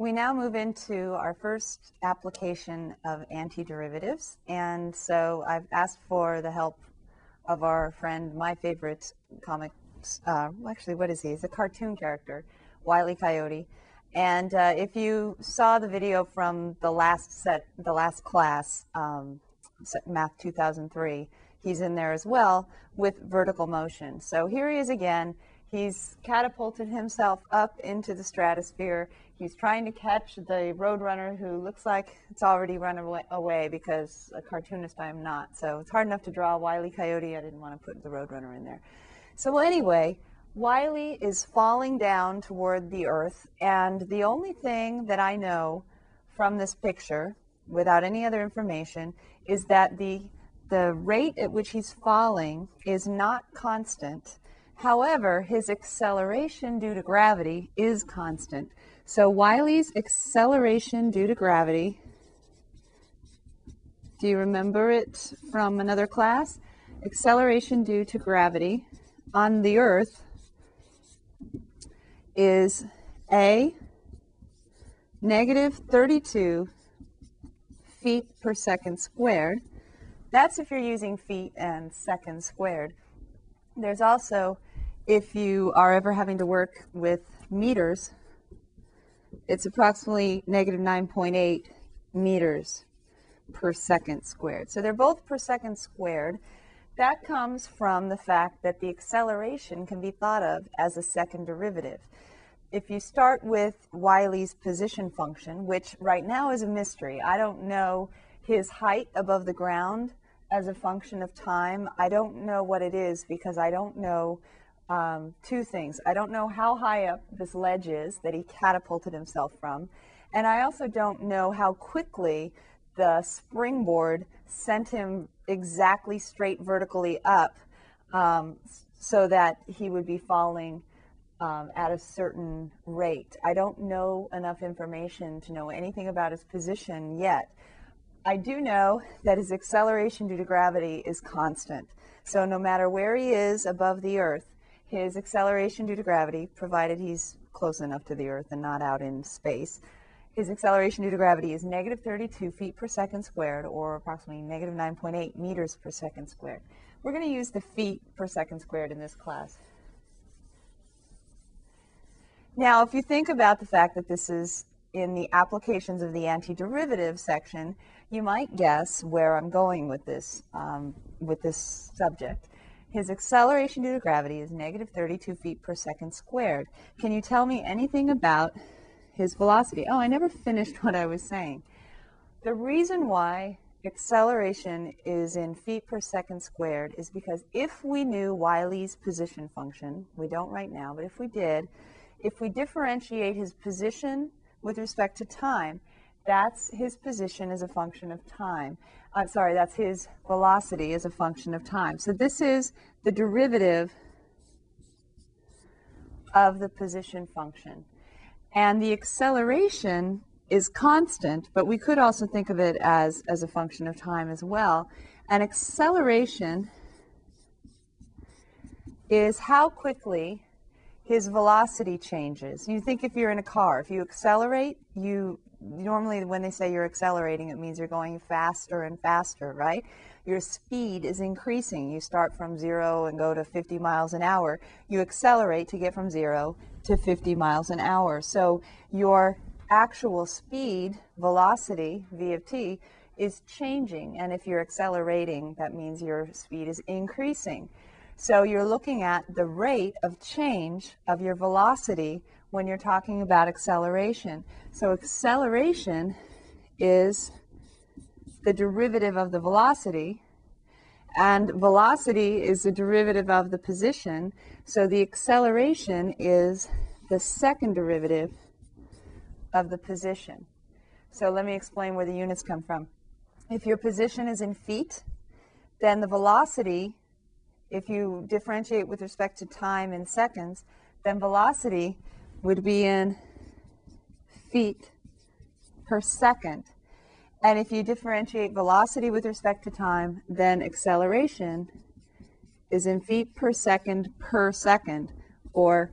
We now move into our first application of antiderivatives, and so I've asked for the help of our friend, my favorite comic, actually, what is he? He's a cartoon character, Wile E. Coyote. And if you saw the video from the last class, Math 2003, he's in there as well with vertical motion. So here he is again. He's catapulted himself up into the stratosphere. He's trying to catch the roadrunner who looks like it's already run away, because a cartoonist I am not. So it's hard enough to draw Wile E. Coyote. I didn't want to put the roadrunner in there. So anyway, Wile E. is falling down toward the earth. And the only thing that I know from this picture, without any other information, is that the rate at which he's falling is not constant. However, his acceleration due to gravity is constant. So Wile E.'s acceleration due to gravity, do you remember it from another class? Acceleration due to gravity on the earth is a negative 32 feet per second squared. That's if you're using feet and seconds squared. There's also, if you are ever having to work with meters, it's approximately negative 9.8 meters per second squared. So they're both per second squared. That comes from the fact that the acceleration can be thought of as a second derivative. If you start with Wile E.'s position function, which right now is a mystery, I don't know his height above the ground as a function of time. I don't know what it is, because I don't know two things. I don't know how high up this ledge is that he catapulted himself from, and I also don't know how quickly the springboard sent him exactly straight vertically up so that he would be falling at a certain rate. I don't know enough information to know anything about his position yet. I do know that his acceleration due to gravity is constant. So no matter where he is above the earth, his acceleration due to gravity, provided he's close enough to the earth and not out in space, his acceleration due to gravity is negative 32 feet per second squared, or approximately negative 9.8 meters per second squared. We're going to use the feet per second squared in this class. Now, if you think about the fact that this is in the applications of the antiderivative section, you might guess where I'm going with this subject. His acceleration due to gravity is negative 32 feet per second squared. Can you tell me anything about his velocity? Oh, I never finished what I was saying. The reason why acceleration is in feet per second squared is because if we knew Wile E.'s position function, we don't right now, but if we did, if we differentiate his position with respect to time, that's his position as a function of time. I'm sorry, that's his velocity as a function of time. So this is the derivative of the position function. And the acceleration is constant, but we could also think of it as a function of time as well. And acceleration is how quickly his velocity changes. You think if you're in a car, if you accelerate, you normally when they say you're accelerating, it means you're going faster and faster, right? Your speed is increasing. You start from 0 and go to 50 miles an hour. You accelerate to get from 0 to 50 miles an hour. So your actual speed, velocity, V of t, is changing. And if you're accelerating, that means your speed is increasing. So you're looking at the rate of change of your velocity when you're talking about acceleration. So acceleration is the derivative of the velocity, and velocity is the derivative of the position. So the acceleration is the second derivative of the position. So let me explain where the units come from. If your position is in feet, then the velocity, if you differentiate with respect to time in seconds, then velocity would be in feet per second. And if you differentiate velocity with respect to time, then acceleration is in feet per second, or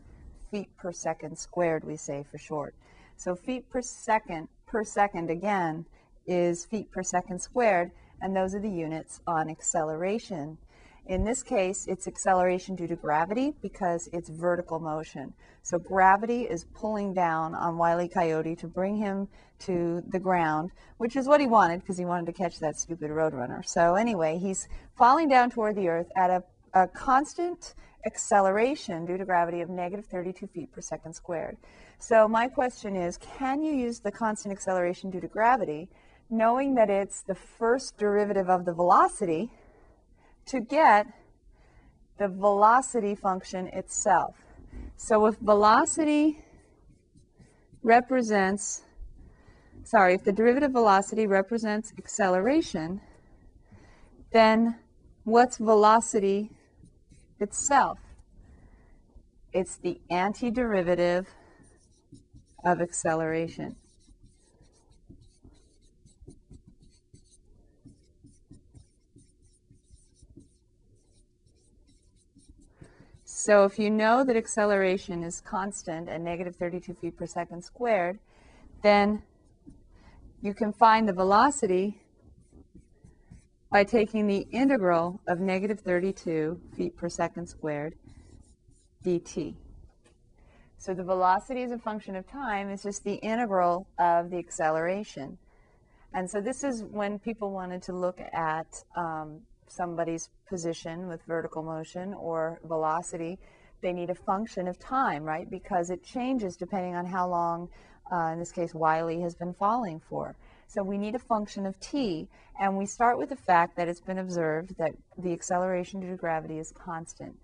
feet per second squared, we say for short. So feet per second again is feet per second squared, and those are the units on acceleration. In this case, it's acceleration due to gravity because it's vertical motion. So gravity is pulling down on Wile E. Coyote to bring him to the ground, which is what he wanted because he wanted to catch that stupid roadrunner. So anyway, he's falling down toward the earth at a constant acceleration due to gravity of negative 32 feet per second squared. So my question is, can you use the constant acceleration due to gravity, knowing that it's the first derivative of the velocity, to get the velocity function itself? So if velocity represents, if the derivative velocity represents acceleration, then what's velocity itself? It's the antiderivative of acceleration. So if you know that acceleration is constant at negative 32 feet per second squared, then you can find the velocity by taking the integral of negative 32 feet per second squared dt. So the velocity as a function of time is just the integral of the acceleration. And so this is when people wanted to look at somebody's position with vertical motion or velocity, they need a function of time, right? Because it changes depending on how long, in this case, Wile E. has been falling for. So we need a function of t, and we start with the fact that it's been observed that the acceleration due to gravity is constant,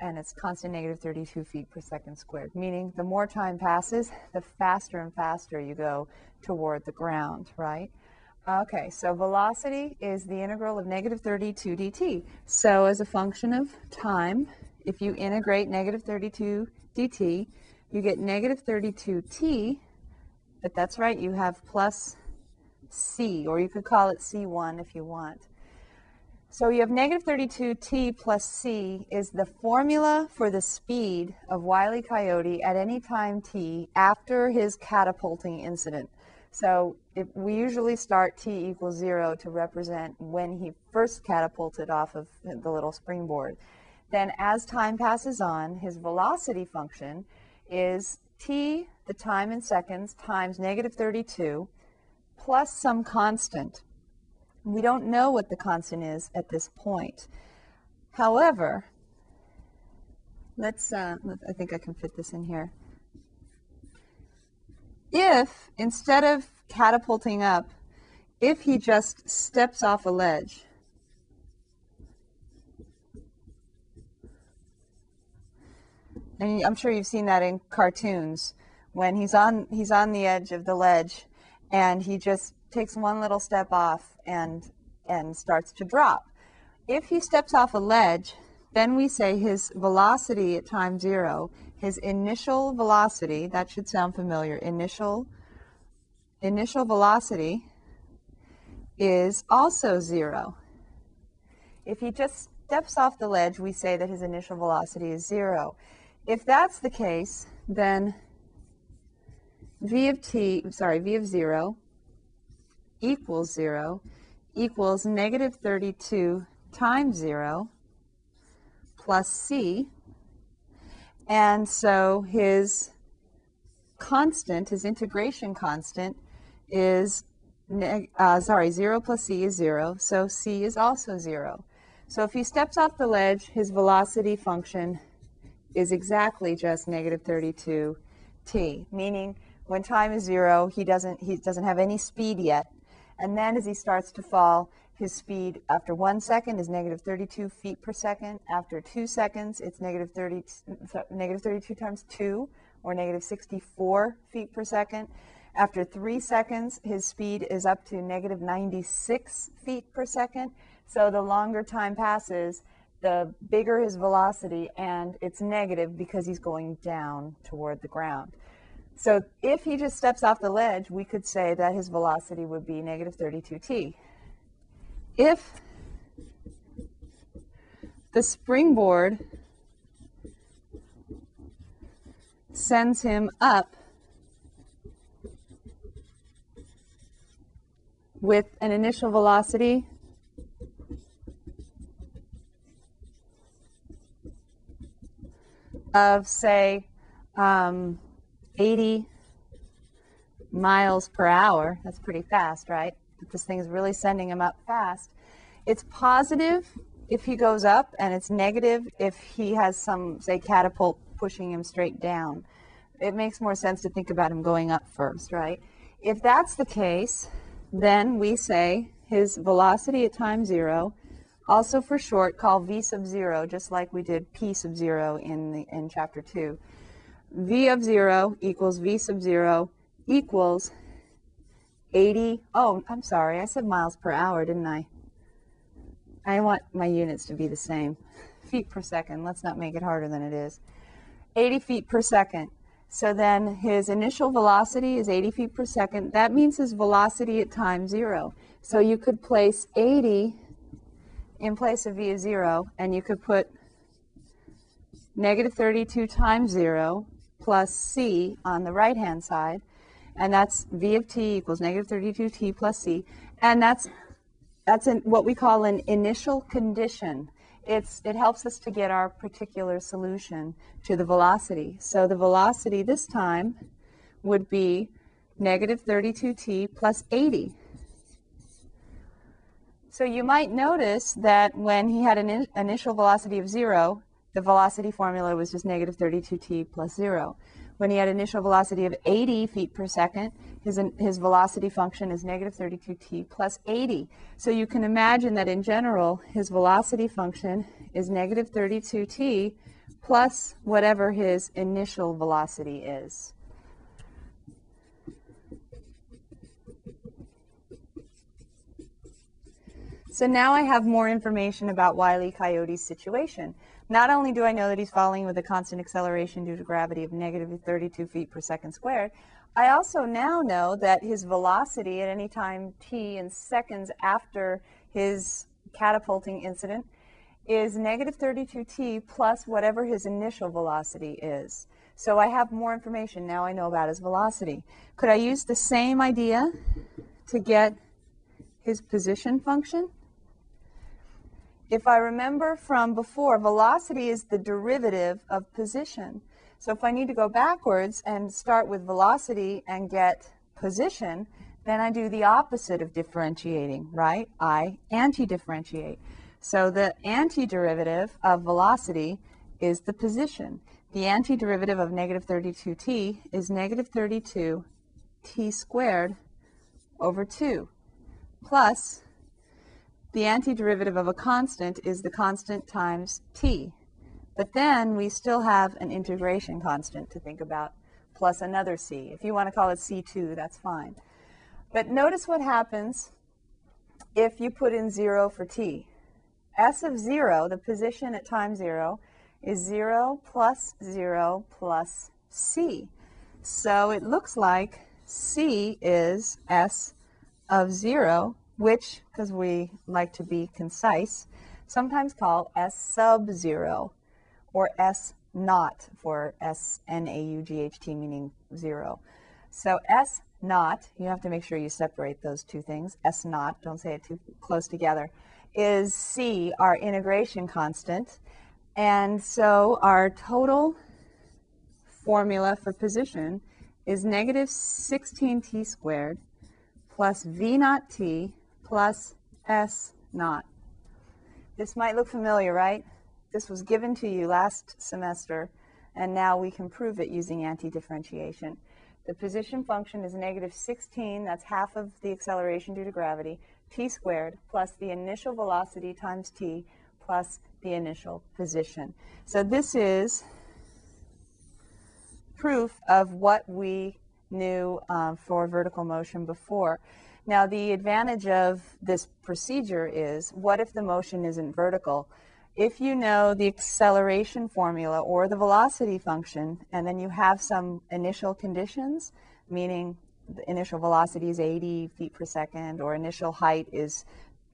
and it's constant negative 32 feet per second squared, meaning the more time passes, the faster and faster you go toward the ground, right? Okay, so velocity is the integral of negative 32 dt. So as a function of time, if you integrate negative 32 dt, you get negative 32t, but that's right, you have plus c, or you could call it c1 if you want. So you have negative 32t plus c is the formula for the speed of Wile E. Coyote at any time t after his catapulting incident. So if we usually start t equals 0 to represent when he first catapulted off of the little springboard. Then as time passes on, his velocity function is t, the time in seconds, times negative 32, plus some constant. We don't know what the constant is at this point. However, let's, I think I can fit this in here. If, instead of catapulting up, if he just steps off a ledge, and I'm sure you've seen that in cartoons, when he's on the edge of the ledge and he just takes one little step off and starts to drop. If he steps off a ledge, then we say his velocity at time 0, his initial velocity, that should sound familiar, initial velocity is also 0. If he just steps off the ledge, we say that his initial velocity is 0. If that's the case, then v of 0 equals 0 equals negative 32 times 0 plus c. And so his constant, his integration constant is, 0 plus c is 0, so c is also 0. So if he steps off the ledge, his velocity function is exactly just negative 32 t, meaning when time is 0, he doesn't have any speed yet. And then as he starts to fall, his speed after 1 second is negative 32 feet per second. After 2 seconds, it's negative 32 times 2, or negative 64 feet per second. After 3 seconds, his speed is up to negative 96 feet per second. So the longer time passes, the bigger his velocity, and it's negative because he's going down toward the ground. So if he just steps off the ledge, we could say that his velocity would be negative 32t. If the springboard sends him up with an initial velocity of, say, 80 miles per hour. That's pretty fast, right? But this thing's really sending him up fast. It's positive if he goes up, and it's negative if he has some, say, catapult pushing him straight down. It makes more sense to think about him going up first, right? If that's the case, then we say his velocity at time zero, also for short, call v sub zero, just like we did p sub zero in chapter 2. v of zero equals v sub zero equals 80, oh, I'm sorry, I said miles per hour, didn't I? I want my units to be the same. Feet per second, let's not make it harder than it is. 80 feet per second. So then his initial velocity is 80 feet per second. That means his velocity at time zero. So you could place 80 in place of v of zero, and you could put negative 32 times zero plus c on the right-hand side, and that's v of t equals negative 32t plus c, and that's what we call an initial condition. It helps us to get our particular solution to the velocity. So the velocity this time would be negative 32t plus 80. So you might notice that when he had an initial velocity of 0, the velocity formula was just negative 32t plus 0. When he had initial velocity of 80 feet per second, his velocity function is negative 32t plus 80. So you can imagine that in general, his velocity function is negative 32t plus whatever his initial velocity is. So now I have more information about Wile E. Coyote's situation. Not only do I know that he's falling with a constant acceleration due to gravity of negative 32 feet per second squared, I also now know that his velocity at any time t in seconds after his catapulting incident is negative 32t plus whatever his initial velocity is. So I have more information. Now I know about his velocity. Could I use the same idea to get his position function? If I remember from before, velocity is the derivative of position. So if I need to go backwards and start with velocity and get position, then I do the opposite of differentiating, right? I anti-differentiate. So the antiderivative of velocity is the position. The antiderivative of negative 32t is negative 32t squared over 2 plus the antiderivative of a constant is the constant times t. But then we still have an integration constant to think about, plus another c. If you want to call it c2, that's fine. But notice what happens if you put in 0 for t. S of 0, the position at time 0, is 0 plus c. So it looks like c is s of 0, which, because we like to be concise, sometimes call S sub 0 or S naught for S-N-A-U-G-H-T, meaning 0. So S naught, you have to make sure you separate those two things. S naught, don't say it too close together, is C, our integration constant. And so our total formula for position is negative 16t squared plus V naught t plus S naught. This might look familiar, right? This was given to you last semester, and now we can prove it using anti-differentiation. The position function is negative 16, that's half of the acceleration due to gravity, t squared, plus the initial velocity times t, plus the initial position. So this is proof of what we knew for vertical motion before. Now, the advantage of this procedure is, what if the motion isn't vertical? If you know the acceleration formula or the velocity function, and then you have some initial conditions, meaning the initial velocity is 80 feet per second or initial height is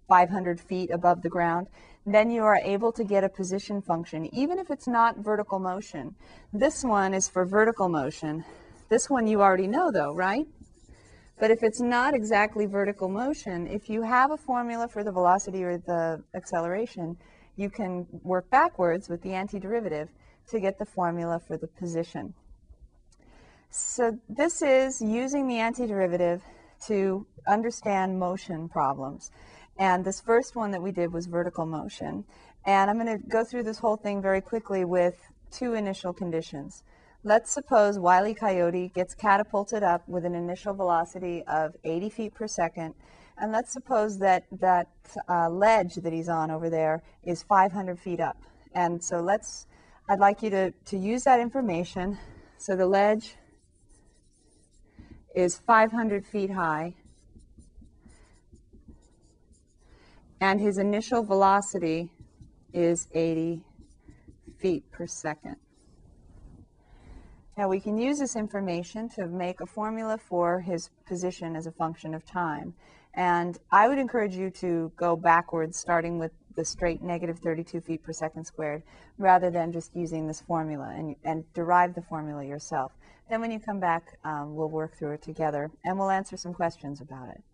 500 feet above the ground, then you are able to get a position function, even if it's not vertical motion. This one is for vertical motion. This one you already know, though, right? But if it's not exactly vertical motion, if you have a formula for the velocity or the acceleration, you can work backwards with the antiderivative to get the formula for the position. So this is using the antiderivative to understand motion problems. And this first one that we did was vertical motion. And I'm going to go through this whole thing very quickly with two initial conditions. Let's suppose Wile E. Coyote gets catapulted up with an initial velocity of 80 feet per second. And let's suppose that that ledge that he's on over there is 500 feet up. And so I'd like you to use that information. So the ledge is 500 feet high. And his initial velocity is 80 feet per second. Now we can use this information to make a formula for his position as a function of time. And I would encourage you to go backwards, starting with the straight negative 32 feet per second squared, rather than just using this formula and derive the formula yourself. Then when you come back, we'll work through it together, and we'll answer some questions about it.